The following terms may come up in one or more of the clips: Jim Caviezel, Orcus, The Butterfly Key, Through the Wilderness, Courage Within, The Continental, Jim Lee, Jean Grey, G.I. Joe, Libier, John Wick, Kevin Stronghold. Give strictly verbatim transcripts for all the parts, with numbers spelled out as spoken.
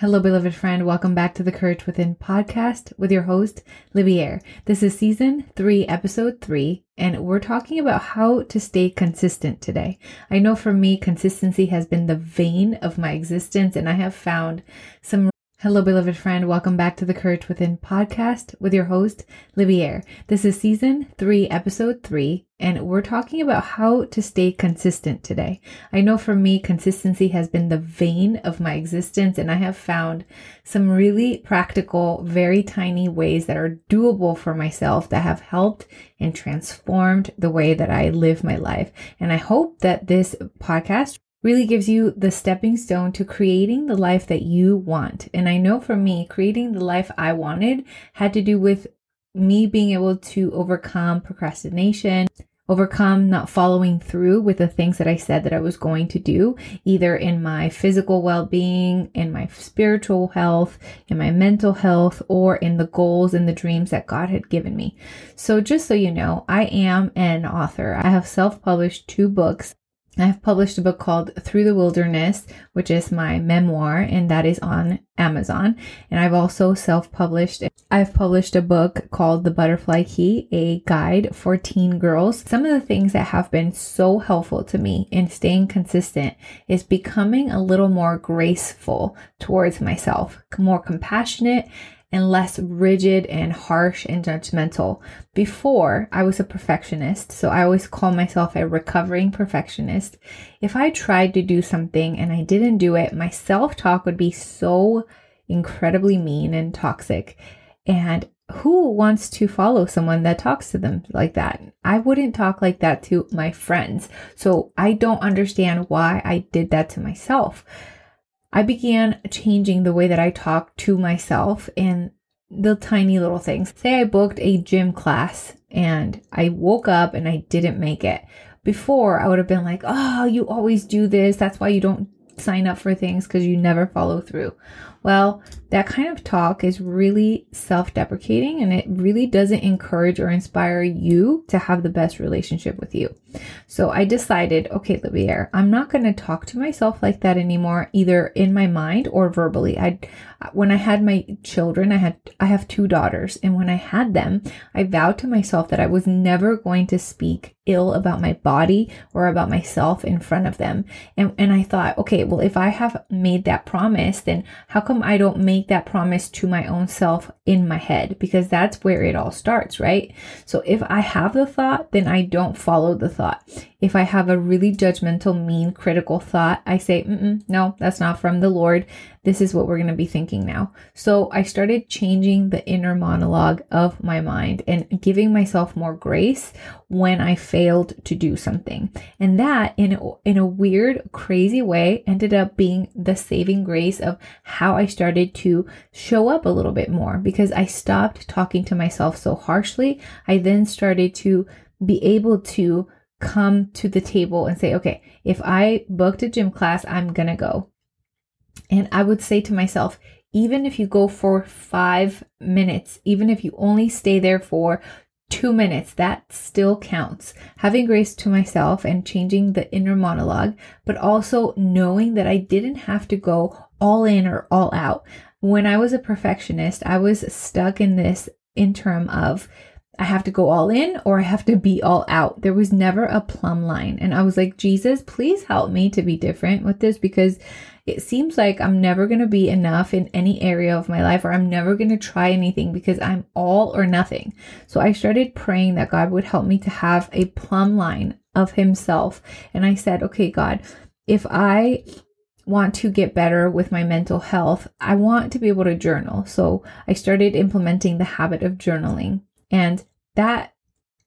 Hello, beloved friend. Welcome back to the Courage Within podcast with your host, Libier. This is season three, episode three, and we're talking about how to stay consistent today. I know for me, consistency has been the vein of my existence, and I have found some Hello, beloved friend. Welcome back to the Courage Within podcast with your host, Libier. This is season three, episode three, and we're talking about how to stay consistent today. I know for me, consistency has been the vein of my existence, and I have found some really practical, very tiny ways that are doable for myself that have helped and transformed the way that I live my life. And I hope that this podcast really gives you the stepping stone to creating the life that you want. And I know for me, creating the life I wanted had to do with me being able to overcome procrastination, overcome not following through with the things that I said that I was going to do, either in my physical well-being, in my spiritual health, in my mental health, or in the goals and the dreams that God had given me. So just so you know, I am an author. I have self-published two books. I've published a book called Through the Wilderness, which is my memoir, and that is on Amazon. And I've also self-published. I've published a book called The Butterfly Key, a guide for teen girls. Some of the things that have been so helpful to me in staying consistent is becoming a little more graceful towards myself, more compassionate, and less rigid and harsh and judgmental. Before, I was a perfectionist, so I always call myself a recovering perfectionist. If I tried to do something and I didn't do it, my self-talk would be so incredibly mean and toxic. And who wants to follow someone that talks to them like that? I wouldn't talk like that to my friends. So I don't understand why I did that to myself. I began changing the way that I talk to myself in the tiny little things. Say I booked a gym class and I woke up and I didn't make it. Before, I would have been like, oh, you always do this. That's why you don't sign up for things, because you never follow through. Well, that kind of talk is really self-deprecating, and it really doesn't encourage or inspire you to have the best relationship with you. So I decided, okay, Libier, I'm not going to talk to myself like that anymore, either in my mind or verbally. I, when I had my children, I had, I have two daughters, and when I had them, I vowed to myself that I was never going to speak ill about my body or about myself in front of them. And, and I thought, okay, well, if I have made that promise, then how come I don't make that promise to my own self in my head? Because that's where it all starts, right? So if I have the thought, then I don't follow the thought. If I have a really judgmental, mean, critical thought, I say, Mm-mm, no, that's not from the Lord. This is what we're going to be thinking now. So I started changing the inner monologue of my mind and giving myself more grace when I failed to do something. And that, in a, in a weird, crazy way, ended up being the saving grace of how I started to show up a little bit more, because I stopped talking to myself so harshly. I then started to be able to come to the table and say, okay, if I booked a gym class, I'm going to go. And I would say to myself, even if you go for five minutes, even if you only stay there for two minutes, that still counts. Having grace to myself and changing the inner monologue, but also knowing that I didn't have to go all in or all out. When I was a perfectionist, I was stuck in this interim of, I have to go all in or I have to be all out. There was never a plumb line. And I was like, Jesus, please help me to be different with this, because it seems like I'm never going to be enough in any area of my life, or I'm never going to try anything because I'm all or nothing. So I started praying that God would help me to have a plumb line of Himself. And I said, okay, God, if I want to get better with my mental health, I want to be able to journal. So I started implementing the habit of journaling. And that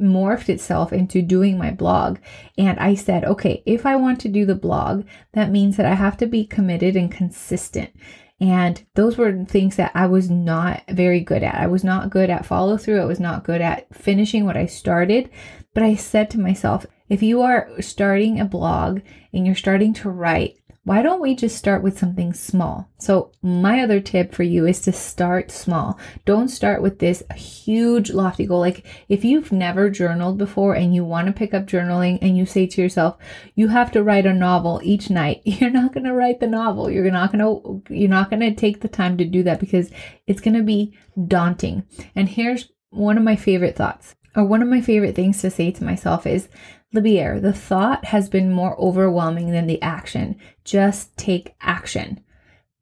morphed itself into doing my blog. And I said, okay, if I want to do the blog, that means that I have to be committed and consistent. And those were things that I was not very good at. I was not good at follow through. I was not good at finishing what I started. But I said to myself, if you are starting a blog and you're starting to write, why don't we just start with something small? So my other tip for you is to start small. Don't start with this huge lofty goal. Like if you've never journaled before and you want to pick up journaling and you say to yourself, you have to write a novel each night, you're not going to write the novel. You're not going to, you're not going to take the time to do that because it's going to be daunting. And here's one of my favorite thoughts, or one of my favorite things to say to myself is, Libier, the thought has been more overwhelming than the action. Just take action.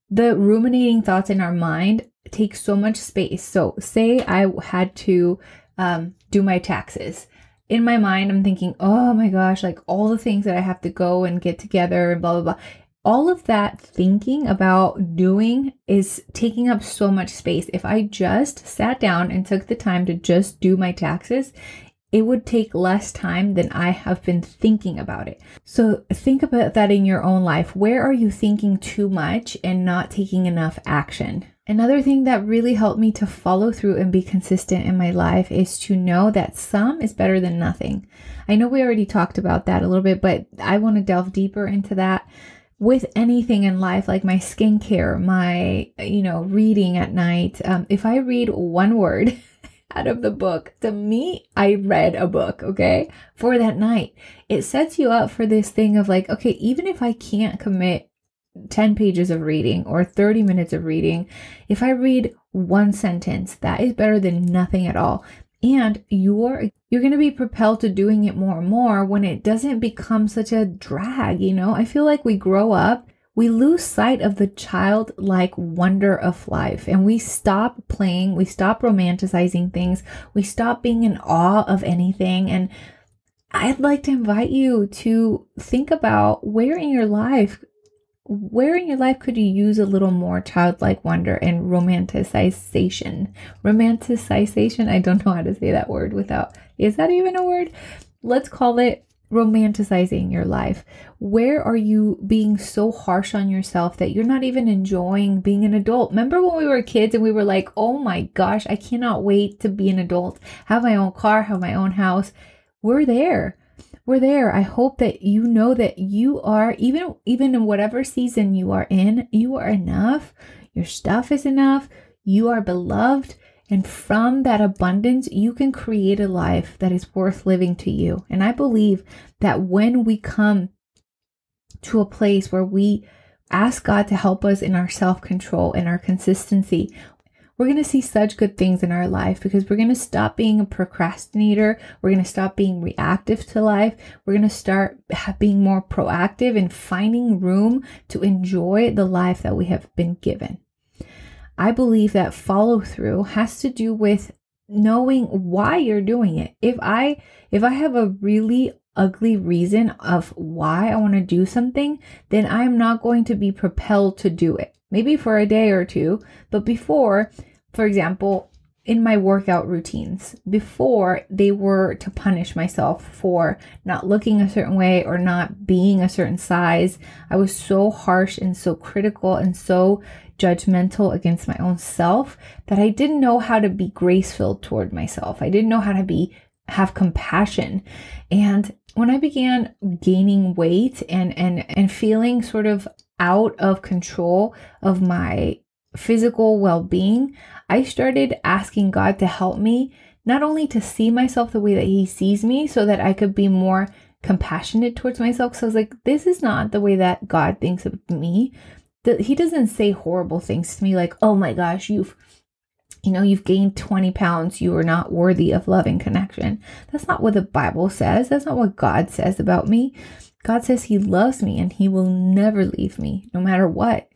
The ruminating thoughts in our mind take so much space. So say I had to um, do my taxes. In my mind, I'm thinking, oh my gosh, like all the things that I have to go and get together and blah, blah, blah. All of that thinking about doing is taking up so much space. If I just sat down and took the time to just do my taxes, it would take less time than I have been thinking about it. So think about that in your own life. Where are you thinking too much and not taking enough action? Another thing that really helped me to follow through and be consistent in my life is to know that some is better than nothing. I know we already talked about that a little bit, but I want to delve deeper into that. With anything in life, like my skincare, my, you know, reading at night, um, if I read one word out of the book, to me, I read a book, okay, for that night. It sets you up for this thing of like, okay, even if I can't commit ten pages of reading or thirty minutes of reading, if I read one sentence, that is better than nothing at all. And you're you're going to be propelled to doing it more and more when it doesn't become such a drag, you know? I feel like we grow up, we lose sight of the childlike wonder of life, and we stop playing, we stop romanticizing things, we stop being in awe of anything. And I'd like to invite you to think about where in your life Where in your life could you use a little more childlike wonder and romanticization? Romanticization? I don't know how to say that word without, is that even a word? Let's call it romanticizing your life. Where are you being so harsh on yourself that you're not even enjoying being an adult? Remember when we were kids and we were like, oh my gosh, I cannot wait to be an adult, have my own car, have my own house. We're there. We're there. I hope that you know that you are, even, even in whatever season you are in, you are enough. Your stuff is enough. You are beloved. And from that abundance, you can create a life that is worth living to you. And I believe that when we come to a place where we ask God to help us in our self-control and our consistency, we're going to see such good things in our life because we're going to stop being a procrastinator. We're going to stop being reactive to life. We're going to start being more proactive and finding room to enjoy the life that we have been given. I believe that follow through has to do with knowing why you're doing it. If I, if I have a really ugly reason of why I want to do something, then I'm not going to be propelled to do it. Maybe for a day or two, but before, for example, in my workout routines, before they were to punish myself for not looking a certain way or not being a certain size, I was so harsh and so critical and so judgmental against my own self that I didn't know how to be graceful toward myself. I didn't know how to be have compassion. And when I began gaining weight and and and feeling sort of out of control of my physical well-being, I started asking God to help me not only to see myself the way that He sees me so that I could be more compassionate towards myself. So I was like, this is not the way that God thinks of me. That He doesn't say horrible things to me like, oh my gosh, you've You know, you've gained twenty pounds. You are not worthy of love and connection. That's not what the Bible says. That's not what God says about me. God says He loves me and He will never leave me, no matter what.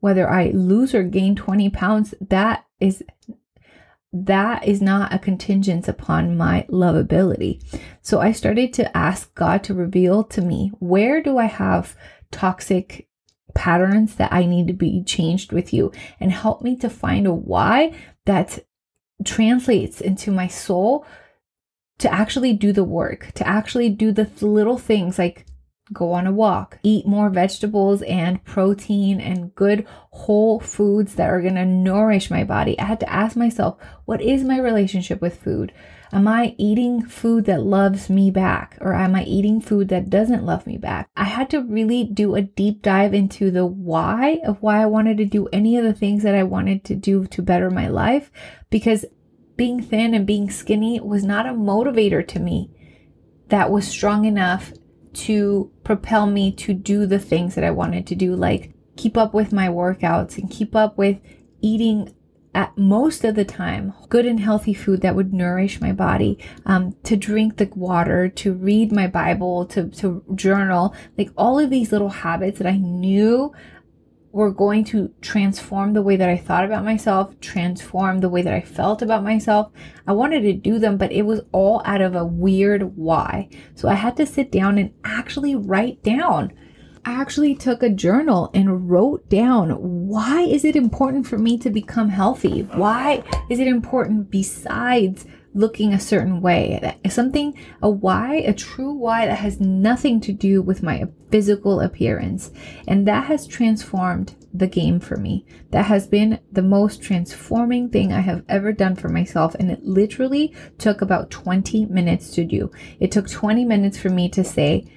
Whether I lose or gain twenty pounds, that is that is not a contingent upon my lovability. So I started to ask God to reveal to me, where do I have toxic patterns that I need to be changed with You, and help me to find a why that translates into my soul to actually do the work, to actually do the little things like go on a walk, eat more vegetables and protein and good whole foods that are going to nourish my body. I had to ask myself, what is my relationship with food? Am I eating food that loves me back? Or am I eating food that doesn't love me back? I had to really do a deep dive into the why of why I wanted to do any of the things that I wanted to do to better my life, because being thin and being skinny was not a motivator to me that was strong enough to propel me to do the things that I wanted to do, like keep up with my workouts and keep up with eating at most of the time good and healthy food that would nourish my body, um, to drink the water, to read my Bible, to, to journal, like all of these little habits that I knew were going to transform the way that I thought about myself, transform the way that I felt about myself. I wanted to do them, but it was all out of a weird why. So I had to sit down and actually write down. I actually took a journal and wrote down, why is it important for me to become healthy? Why is it important besides looking a certain way? Something, a why, a true why that has nothing to do with my physical appearance. And that has transformed the game for me. That has been the most transforming thing I have ever done for myself. And it literally took about twenty minutes to do. It took twenty minutes for me to say,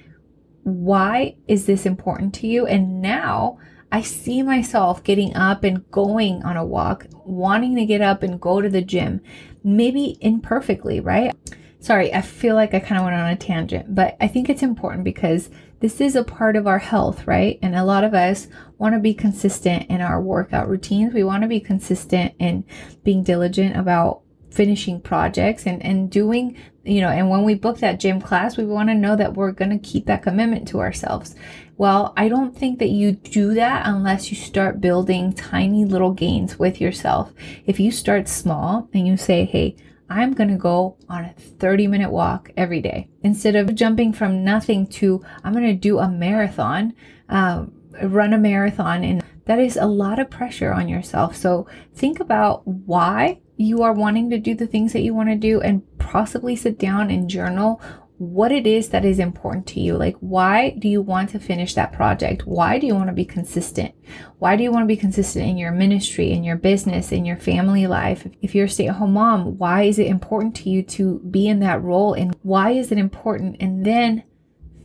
why is this important to you? And now I see myself getting up and going on a walk, wanting to get up and go to the gym, maybe imperfectly, right? Sorry, I feel like I kind of went on a tangent, but I think it's important because this is a part of our health, right? And a lot of us want to be consistent in our workout routines. We want to be consistent in being diligent about finishing projects and, and doing, you know, and when we book that gym class, we want to know that we're going to keep that commitment to ourselves. Well, I don't think that you do that unless you start building tiny little gains with yourself. If you start small and you say, hey, I'm going to go on a thirty minute walk every day instead of jumping from nothing to I'm going to do a marathon, uh, run a marathon. And that is a lot of pressure on yourself. So think about why you are wanting to do the things that you want to do and possibly sit down and journal what it is that is important to you. Like, why do you want to finish that project? Why do you want to be consistent? Why do you want to be consistent in your ministry, in your business, in your family life? If you're a stay-at-home mom, why is it important to you to be in that role? And why is it important? And then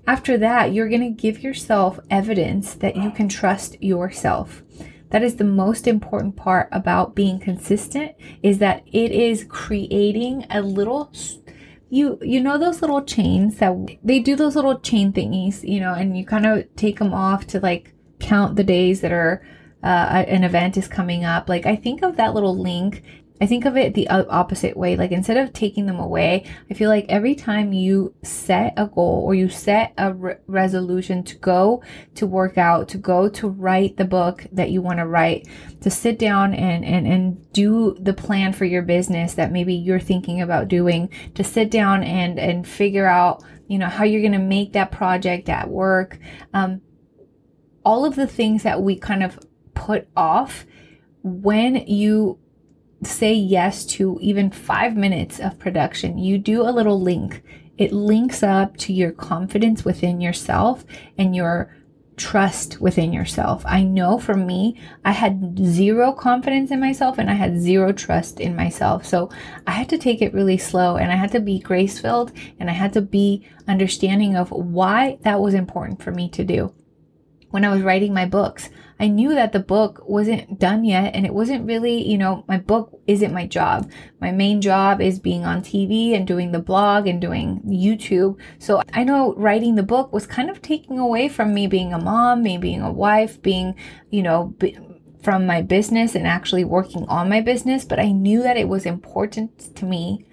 after that, you're going to give yourself evidence that you can trust yourself. That is the most important part about being consistent, is that it is creating a little, you you know those little chains that they do, those little chain thingies, you know, and you kind of take them off to like count the days that are uh, an event is coming up. Like I think of that little link, I think of it the opposite way. Like instead of taking them away, I feel like every time you set a goal or you set a re- resolution to go to work out, to go to write the book that you want to write, to sit down and, and, and do the plan for your business that maybe you're thinking about doing, to sit down and, and figure out, you know, how you're going to make that project at work. Um, all of the things that we kind of put off, when you say yes to even five minutes of production, you do a little link. It links up to your confidence within yourself and your trust within yourself. I know for me, I had zero confidence in myself and I had zero trust in myself. So I had to take it really slow and I had to be grace-filled and I had to be understanding of why that was important for me to do. When I was writing my books, I knew that the book wasn't done yet and it wasn't really, you know, my book isn't my job. My main job is being on T V and doing the blog and doing YouTube. So I know writing the book was kind of taking away from me being a mom, me being a wife, being, you know, b- from my business and actually working on my business. But I knew that it was important to me.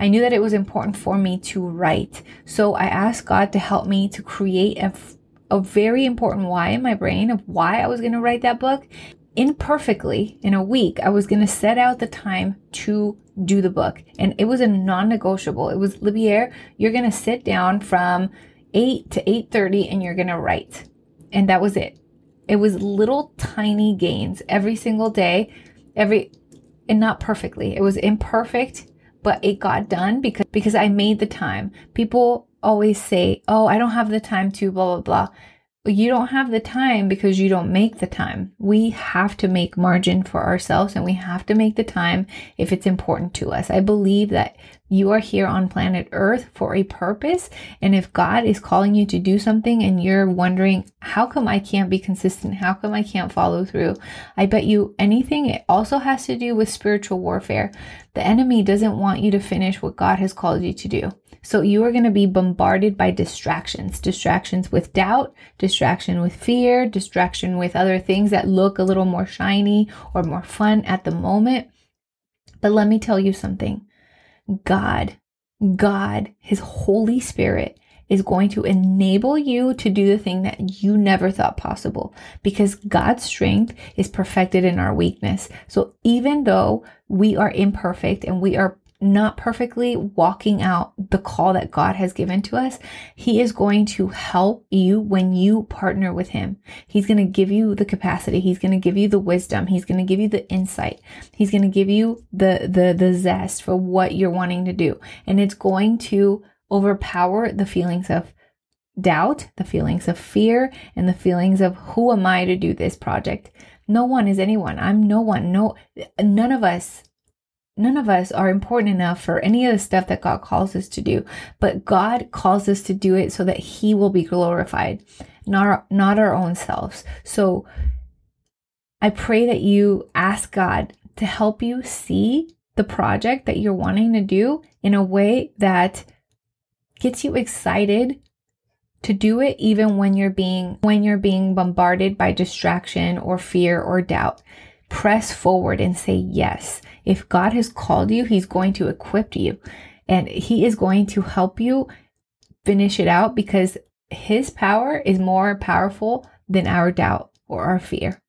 I knew that it was important for me to write. So I asked God to help me to create a f- a very important why in my brain of why I was going to write that book. Imperfectly, in a week, I was going to set out the time to do the book. And it was a non-negotiable. It was, Libier, you're going to sit down from eight to eight thirty and you're going to write. And that was it. It was little tiny gains every single day, every, and not perfectly. It was imperfect, but it got done because, because I made the time. People always say, oh, I don't have the time to blah, blah, blah. You don't have the time because you don't make the time. We have to make margin for ourselves and we have to make the time if it's important to us. I believe that You are here on planet Earth for a purpose. And if God is calling you to do something and you're wondering, how come I can't be consistent? How come I can't follow through? I bet you anything. It also has to do with spiritual warfare. The enemy doesn't want you to finish what God has called you to do. So you are going to be bombarded by distractions, distractions with doubt, distraction with fear, distraction with other things that look a little more shiny or more fun at the moment. But let me tell you something. God, God, His Holy Spirit is going to enable you to do the thing that you never thought possible, because God's strength is perfected in our weakness. So even though we are imperfect and we are not perfectly walking out the call that God has given to us, He is going to help you when you partner with Him. He's going to give you the capacity. He's going to give you the wisdom. He's going to give you the insight. He's going to give you the, the, the zest for what you're wanting to do. And it's going to overpower the feelings of doubt, the feelings of fear, and the feelings of, who am I to do this project? No one is anyone. I'm no one. No, none of us. None of us are important enough for any of the stuff that God calls us to do, but God calls us to do it so that He will be glorified, not our, not our own selves. So I pray that you ask God to help you see the project that you're wanting to do in a way that gets you excited to do it, even when you're being, when you're being bombarded by distraction or fear or doubt. Press forward and say yes. If God has called you, He's going to equip you, and He is going to help you finish it out, because His power is more powerful than our doubt or our fear.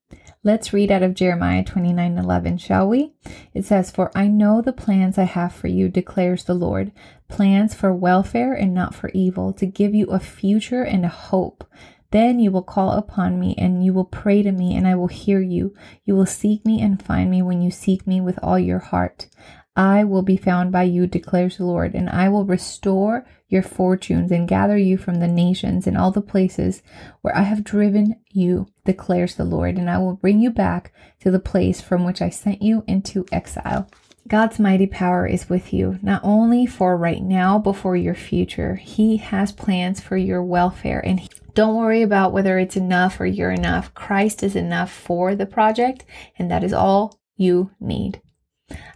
Let's read out of Jeremiah twenty-nine eleven, shall we? It says, "For I know the plans I have for you, declares the Lord, plans for welfare and not for evil, to give you a future and a hope. Then you will call upon me, and you will pray to me, and I will hear you. You will seek me and find me when you seek me with all your heart. I will be found by you, declares the Lord, and I will restore your fortunes and gather you from the nations and all the places where I have driven you, declares the Lord, and I will bring you back to the place from which I sent you into exile." God's mighty power is with you, not only for right now, but for your future. He has plans for your welfare, and he- don't worry about whether it's enough or you're enough. Christ is enough for the project, and that is all you need.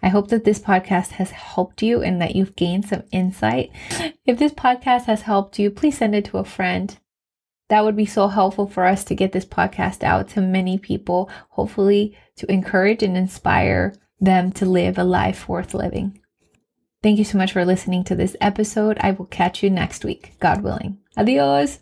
I hope that this podcast has helped you and that you've gained some insight. If this podcast has helped you, please send it to a friend. That would be so helpful for us to get this podcast out to many people, hopefully to encourage and inspire them to live a life worth living. Thank you so much for listening to this episode. I will catch you next week, God willing. Adios.